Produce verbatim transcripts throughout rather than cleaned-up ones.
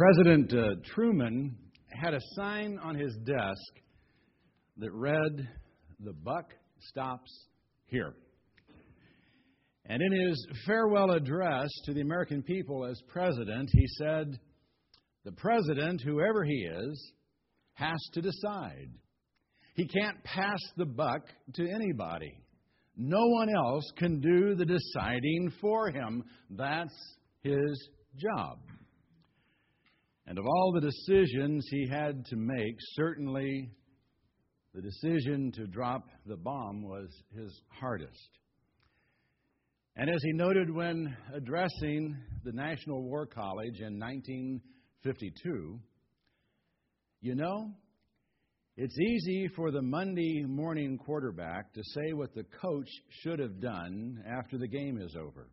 President uh, Truman had a sign on his desk that read, "The buck stops here." And in his farewell address to the American people as president, he said, "The president, whoever he is, has to decide. He can't pass the buck to anybody. No one else can do the deciding for him. That's his job." And of all the decisions he had to make, certainly the decision to drop the bomb was his hardest. And as he noted when addressing the National War College in nineteen fifty-two, "You know, it's easy for the Monday morning quarterback to say what the coach should have done after the game is over.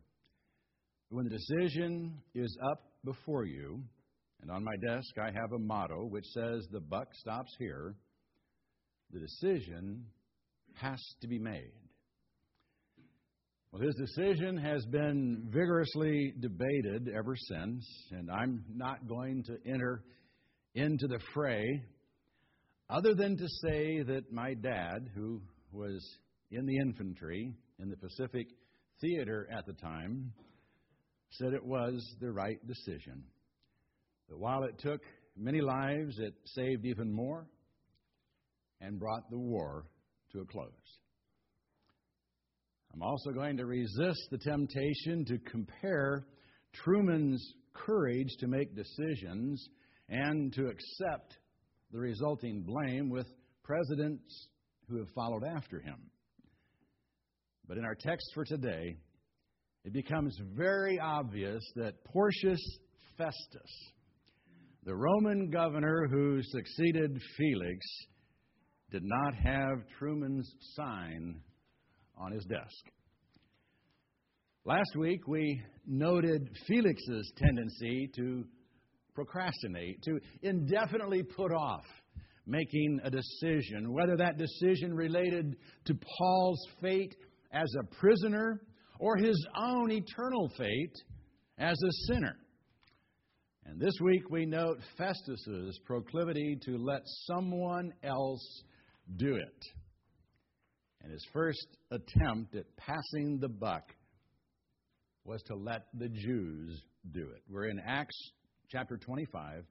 When the decision is up before you," and on my desk I have a motto which says, "The buck stops here," "the decision has to be made." Well, his decision has been vigorously debated ever since, and I'm not going to enter into the fray other than to say that my dad, who was in the infantry in the Pacific Theater at the time, said it was the right decision. That while it took many lives, it saved even more and brought the war to a close. I'm also going to resist the temptation to compare Truman's courage to make decisions and to accept the resulting blame with presidents who have followed after him. But in our text for today, it becomes very obvious that Porcius Festus, the Roman governor who succeeded Felix, did not have Truman's sign on his desk. Last week, we noted Felix's tendency to procrastinate, to indefinitely put off making a decision, whether that decision related to Paul's fate as a prisoner or his own eternal fate as a sinner. And this week, we note Festus's proclivity to let someone else do it. And his first attempt at passing the buck was to let the Jews do it. We're in Acts chapter twenty-five,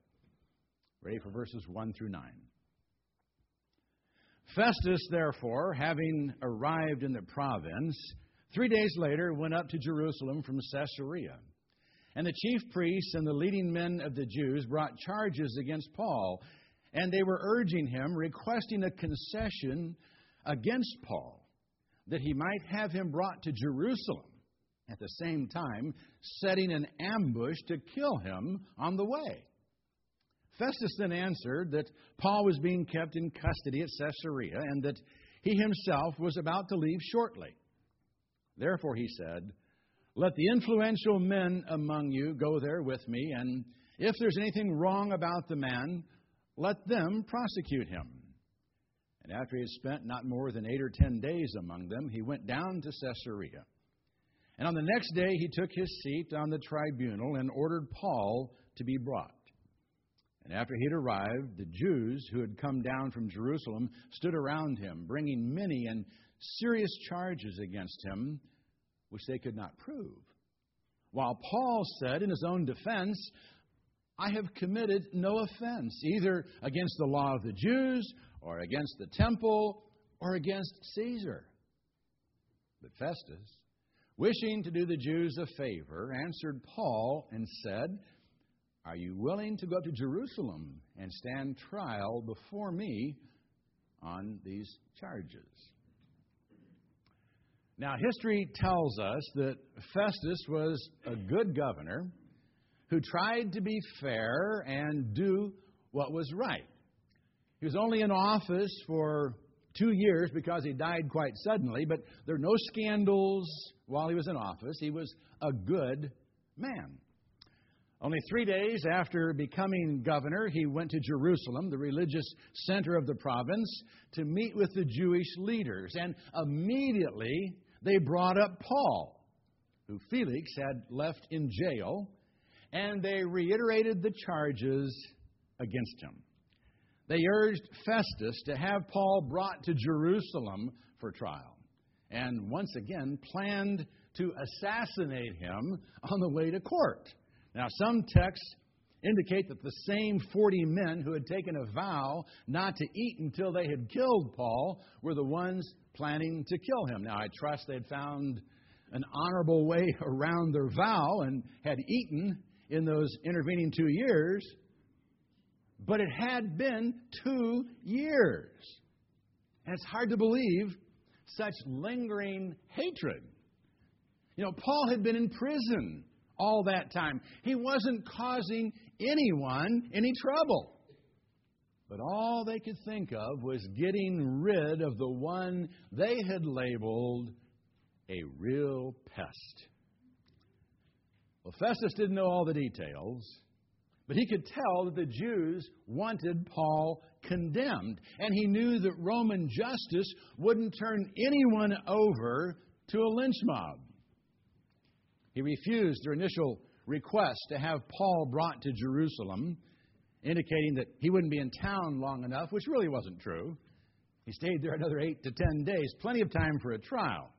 ready for verses one through nine. "Festus, therefore, having arrived in the province, three days later went up to Jerusalem from Caesarea. And the chief priests and the leading men of the Jews brought charges against Paul, and they were urging him, requesting a concession against Paul, that he might have him brought to Jerusalem, at the same time setting an ambush to kill him on the way. Festus then answered that Paul was being kept in custody at Caesarea, and that he himself was about to leave shortly. Therefore, he said, 'Let the influential men among you go there with me, and if there's anything wrong about the man, let them prosecute him.' And after he had spent not more than eight or ten days among them, he went down to Caesarea. And on the next day he took his seat on the tribunal and ordered Paul to be brought. And after he had arrived, the Jews who had come down from Jerusalem stood around him, bringing many and serious charges against him, which they could not prove. While Paul said in his own defense, 'I have committed no offense, either against the law of the Jews, or against the temple, or against Caesar.' But Festus, wishing to do the Jews a favor, answered Paul and said, 'Are you willing to go up to Jerusalem and stand trial before me on these charges?'" Now, history tells us that Festus was a good governor who tried to be fair and do what was right. He was only in office for two years because he died quite suddenly, but there were no scandals while he was in office. He was a good man. Only three days after becoming governor, he went to Jerusalem, the religious center of the province, to meet with the Jewish leaders. And immediately they brought up Paul, who Felix had left in jail, and they reiterated the charges against him. They urged Festus to have Paul brought to Jerusalem for trial, and once again planned to assassinate him on the way to court. Now, some texts indicate that the same forty men who had taken a vow not to eat until they had killed Paul were the ones planning to kill him. Now, I trust they had found an honorable way around their vow and had eaten in those intervening two years. But it had been two years. And it's hard to believe such lingering hatred. You know, Paul had been in prison all that time. He wasn't causing anyone any trouble. But all they could think of was getting rid of the one they had labeled a real pest. Well, Festus didn't know all the details, but he could tell that the Jews wanted Paul condemned. And he knew that Roman justice wouldn't turn anyone over to a lynch mob. He refused their initial request to have Paul brought to Jerusalem, indicating that he wouldn't be in town long enough, which really wasn't true. He stayed there another eight to ten days, plenty of time for a trial.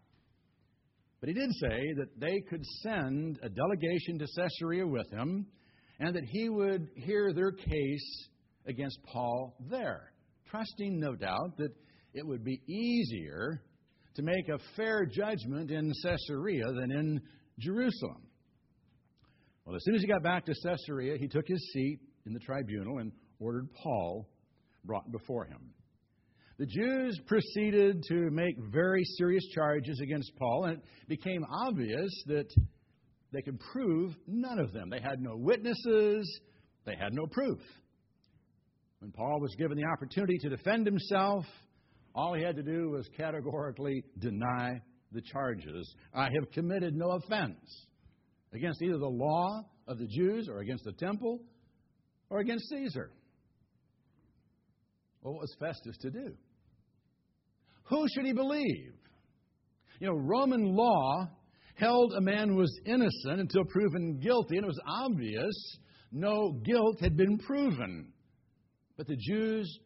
But he did say that they could send a delegation to Caesarea with him, and that he would hear their case against Paul there, trusting, no doubt, that it would be easier to make a fair judgment in Caesarea than in Jerusalem. Well, as soon as he got back to Caesarea, he took his seat in the tribunal and ordered Paul brought before him. The Jews proceeded to make very serious charges against Paul, and it became obvious that they could prove none of them. They had no witnesses. They had no proof. When Paul was given the opportunity to defend himself, all he had to do was categorically deny the charges. I have committed no offense against either the law of the Jews or against the temple or against Caesar. Well, what was Festus to do? Who should he believe? You know, Roman law held a man was innocent until proven guilty, and it was obvious no guilt had been proven. But the Jews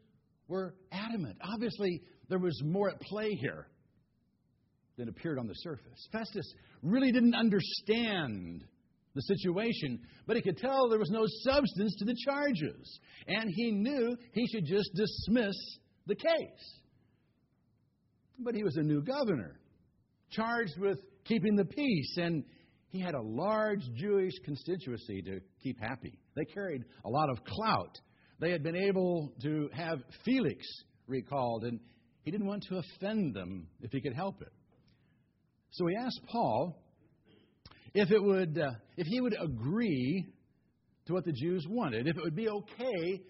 were adamant. Obviously, there was more at play here than appeared on the surface. Festus really didn't understand the situation, but he could tell there was no substance to the charges, and he knew he should just dismiss the case. But he was a new governor, charged with keeping the peace, and he had a large Jewish constituency to keep happy. They carried a lot of clout. They had been able to have Felix recalled, and he didn't want to offend them if he could help it. So he asked Paul if it would, uh, if he would agree to what the Jews wanted, if it would be okay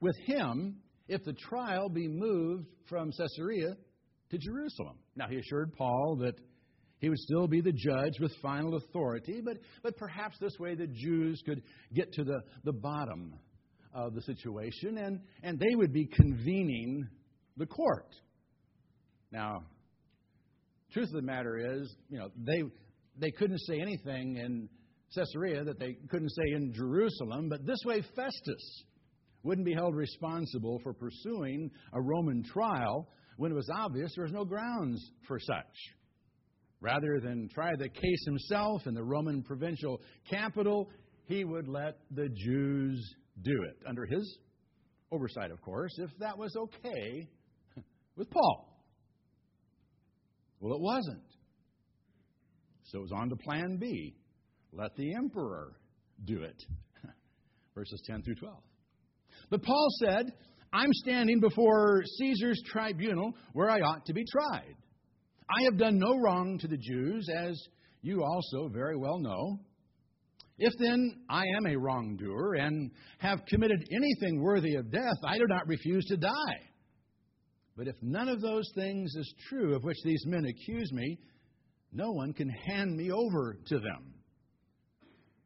with him if the trial be moved from Caesarea to Jerusalem. Now, he assured Paul that he would still be the judge with final authority, but, but perhaps this way the Jews could get to the, the bottom of the situation, and, and they would be convening the court. Now, truth of the matter is, you know, they they couldn't say anything in Caesarea that they couldn't say in Jerusalem, but this way Festus wouldn't be held responsible for pursuing a Roman trial when it was obvious there was no grounds for such. Rather than try the case himself in the Roman provincial capital, he would let the Jews do it, under his oversight, of course, if that was okay with Paul. Well, it wasn't. So it was on to plan B. Let the emperor do it. Verses ten through twelve. But Paul said, I'm standing before Caesar's tribunal where I ought to be tried. I have done no wrong to the Jews, as you also very well know. If then I am a wrongdoer and have committed anything worthy of death, I do not refuse to die. But if none of those things is true of which these men accuse me, no one can hand me over to them.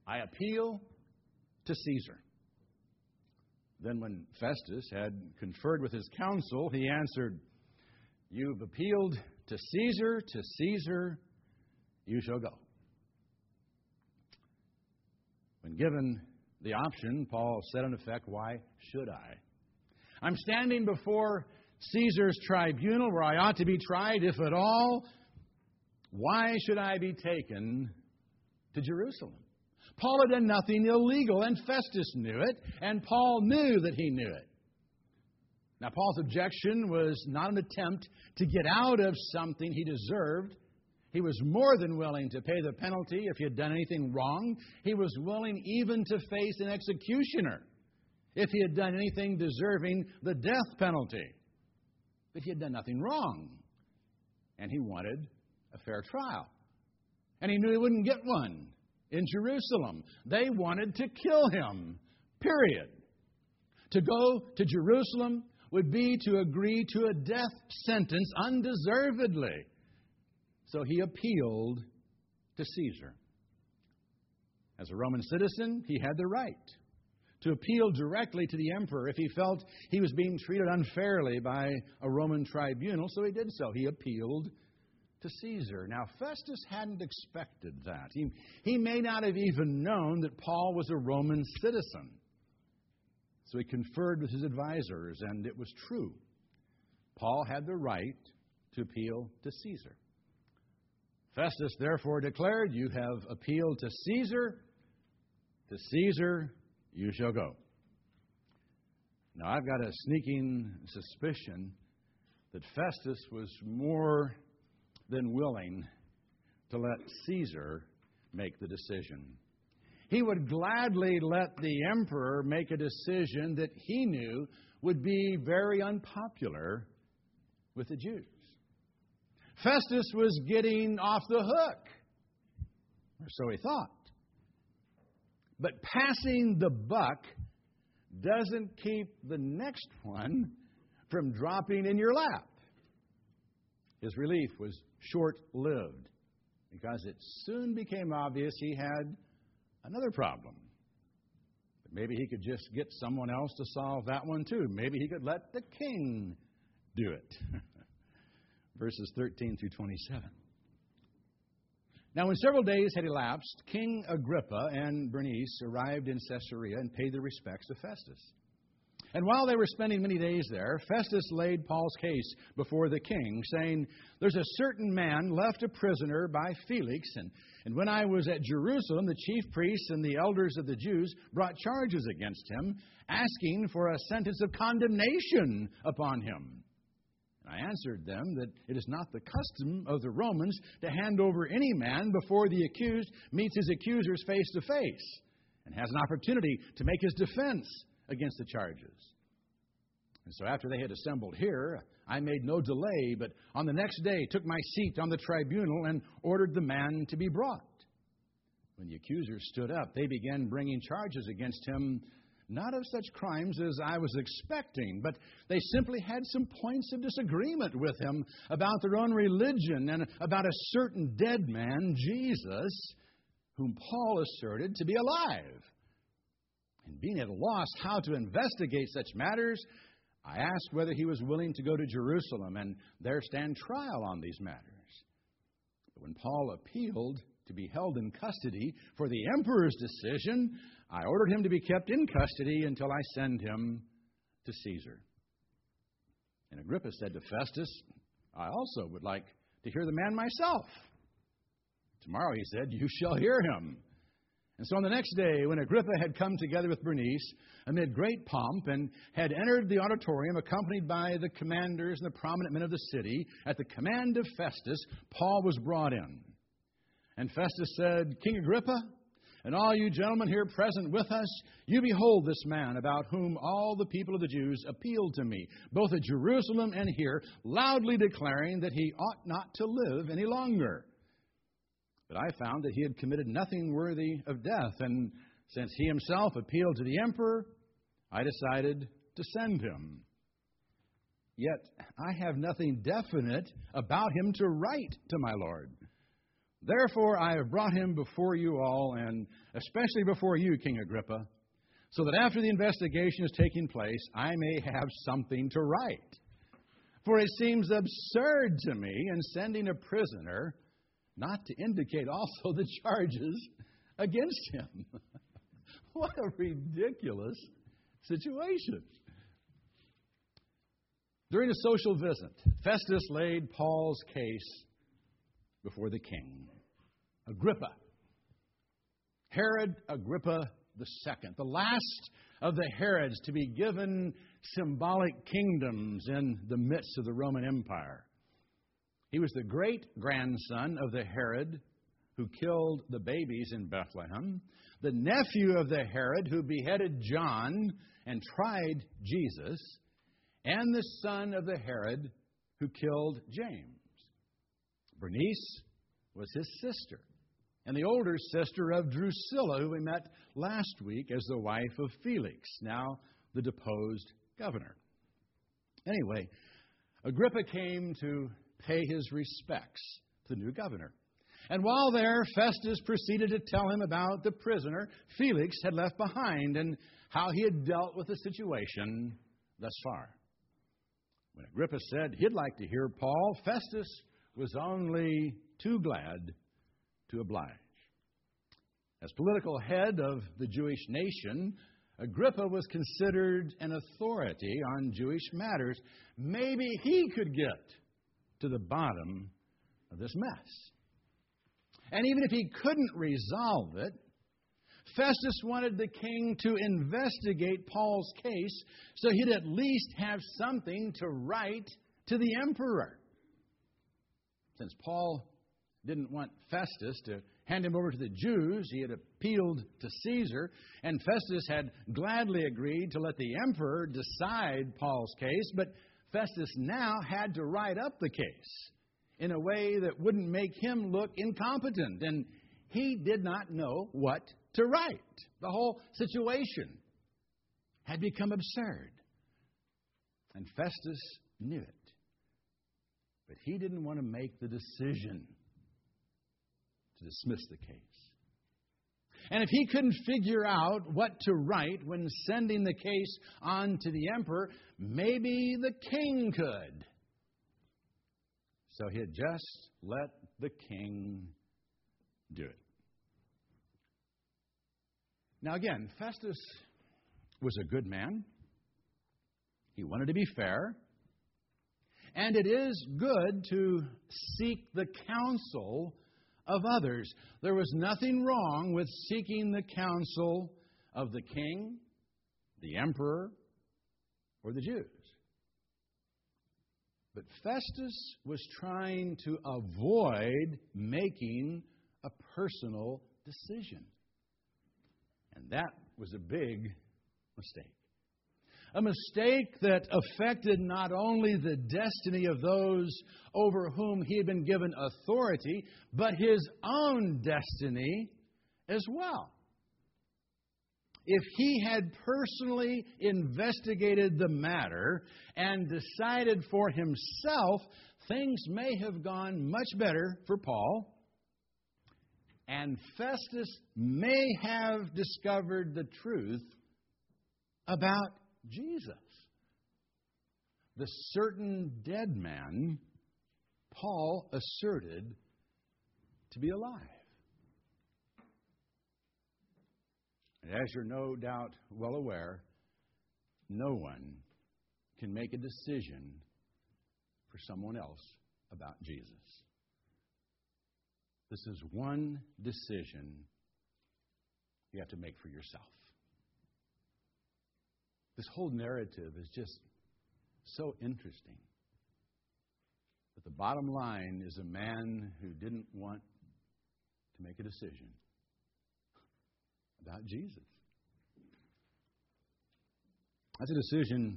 I appeal to Caesar. Then when Festus had conferred with his council, he answered, You've appealed to Caesar, to Caesar you shall go. When And given the option, Paul said, in effect, why should I? I'm standing before Caesar's tribunal where I ought to be tried, if at all. Why should I be taken to Jerusalem? Paul had done nothing illegal, and Festus knew it, and Paul knew that he knew it. Now, Paul's objection was not an attempt to get out of something he deserved. He was more than willing to pay the penalty if he had done anything wrong. He was willing even to face an executioner if he had done anything deserving the death penalty. But he had done nothing wrong, and he wanted a fair trial. And he knew he wouldn't get one in Jerusalem. They wanted to kill him, period. To go to Jerusalem would be to agree to a death sentence undeservedly. So he appealed to Caesar. As a Roman citizen, he had the right to appeal directly to the emperor if he felt he was being treated unfairly by a Roman tribunal, so he did so. He appealed to Caesar. Now, Festus hadn't expected that. He, he may not have even known that Paul was a Roman citizen. So he conferred with his advisors, and it was true. Paul had the right to appeal to Caesar. Festus therefore declared, "You have appealed to Caesar. To Caesar you shall go." Now, I've got a sneaking suspicion that Festus was more than willing to let Caesar make the decision. He would gladly let the emperor make a decision that he knew would be very unpopular with the Jews. Festus was getting off the hook, or so he thought. But passing the buck doesn't keep the next one from dropping in your lap. His relief was short-lived because it soon became obvious he had another problem. But maybe he could just get someone else to solve that one too. Maybe he could let the king do it. Verses thirteen through twenty-seven. Now, when several days had elapsed, King Agrippa and Bernice arrived in Caesarea and paid their respects to Festus. And while they were spending many days there, Festus laid Paul's case before the king, saying, "There's a certain man left a prisoner by Felix, and, and when I was at Jerusalem, the chief priests and the elders of the Jews brought charges against him, asking for a sentence of condemnation upon him. I answered them that it is not the custom of the Romans to hand over any man before the accused meets his accusers face to face and has an opportunity to make his defense against the charges. And so after they had assembled here, I made no delay, but on the next day took my seat on the tribunal and ordered the man to be brought. When the accusers stood up, they began bringing charges against him, not of such crimes as I was expecting, but they simply had some points of disagreement with him about their own religion and about a certain dead man, Jesus, whom Paul asserted to be alive. And being at a loss how to investigate such matters, I asked whether he was willing to go to Jerusalem and there stand trial on these matters. But when Paul appealed to be held in custody for the emperor's decision, I ordered him to be kept in custody until I send him to Caesar." And Agrippa said to Festus, "I also would like to hear the man myself." "Tomorrow," he said, "you shall hear him." And so on the next day, when Agrippa had come together with Bernice amid great pomp and had entered the auditorium accompanied by the commanders and the prominent men of the city, at the command of Festus, Paul was brought in. And Festus said, "King Agrippa, and all you gentlemen here present with us, you behold this man about whom all the people of the Jews appealed to me, both at Jerusalem and here, loudly declaring that he ought not to live any longer. But I found that he had committed nothing worthy of death, and since he himself appealed to the emperor, I decided to send him. Yet I have nothing definite about him to write to my lord. Therefore, I have brought him before you all, and especially before you, King Agrippa, so that after the investigation is taking place, I may have something to write. For it seems absurd to me in sending a prisoner not to indicate also the charges against him." What a ridiculous situation. During a social visit, Festus laid Paul's case before the king, Agrippa. Herod Agrippa the Second, the last of the Herods to be given symbolic kingdoms in the midst of the Roman Empire. He was the great-grandson of the Herod who killed the babies in Bethlehem, the nephew of the Herod who beheaded John and tried Jesus, and the son of the Herod who killed James. Bernice was his sister, and the older sister of Drusilla, who we met last week as the wife of Felix, now the deposed governor. Anyway, Agrippa came to pay his respects to the new governor. And while there, Festus proceeded to tell him about the prisoner Felix had left behind and how he had dealt with the situation thus far. When Agrippa said he'd like to hear Paul, Festus was only too glad to oblige. As political head of the Jewish nation, Agrippa was considered an authority on Jewish matters. Maybe he could get to the bottom of this mess. And even if he couldn't resolve it, Festus wanted the king to investigate Paul's case so he'd at least have something to write to the emperor. Since Paul didn't want Festus to hand him over to the Jews, he had appealed to Caesar, and Festus had gladly agreed to let the emperor decide Paul's case, but Festus now had to write up the case in a way that wouldn't make him look incompetent, and he did not know what to write. The whole situation had become absurd, and Festus knew it, but he didn't want to make the decision to dismiss the case. And if he couldn't figure out what to write when sending the case on to the emperor, maybe the king could. So he had just let the king do it. Now again, Festus was a good man. He wanted to be fair. And it is good to seek the counsel of others. There was nothing wrong with seeking the counsel of the king, the emperor, or the Jews. But Festus was trying to avoid making a personal decision. And that was a big mistake. A mistake that affected not only the destiny of those over whom he had been given authority, but his own destiny as well. If he had personally investigated the matter and decided for himself, things may have gone much better for Paul. And Festus may have discovered the truth about Jesus, the certain dead man Paul asserted to be alive. And as you're no doubt well aware, no one can make a decision for someone else about Jesus. This is one decision you have to make for yourself. This whole narrative is just so interesting. But the bottom line is a man who didn't want to make a decision about Jesus. That's a decision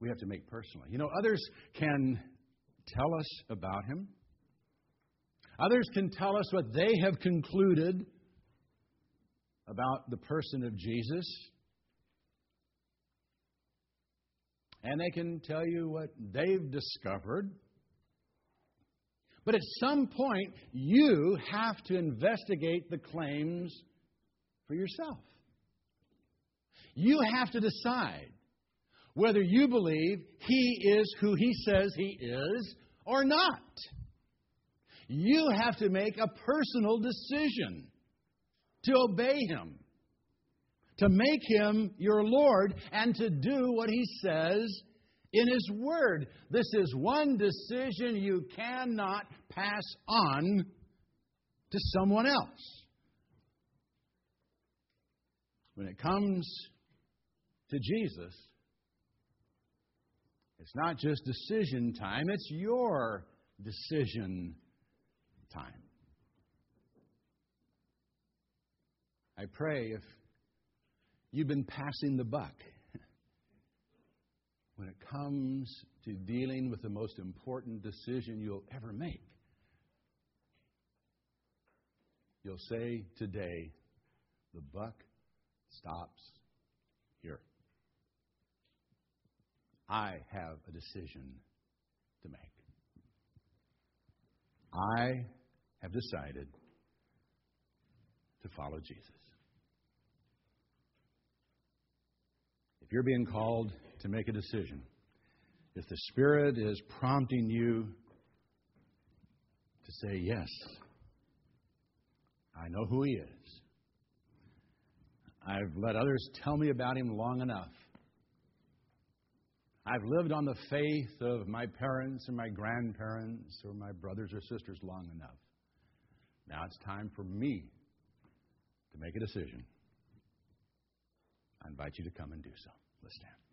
we have to make personally. You know, others can tell us about him. Others can tell us what they have concluded about the person of Jesus. And they can tell you what they've discovered. But at some point, you have to investigate the claims for yourself. You have to decide whether you believe he is who he says he is or not. You have to make a personal decision to obey him to make him your Lord and to do what he says in his word. This is one decision you cannot pass on to someone else. When it comes to Jesus, it's not just decision time, it's your decision time. I pray if you've been passing the buck when it comes to dealing with the most important decision you'll ever make, you'll say today, the buck stops here. I have a decision to make. I have decided to follow Jesus. If you're being called to make a decision, if the Spirit is prompting you to say, yes, I know who he is. I've let others tell me about him long enough. I've lived on the faith of my parents and my grandparents or my brothers or sisters long enough. Now it's time for me to make a decision. I invite you to come and do so. Let's stand.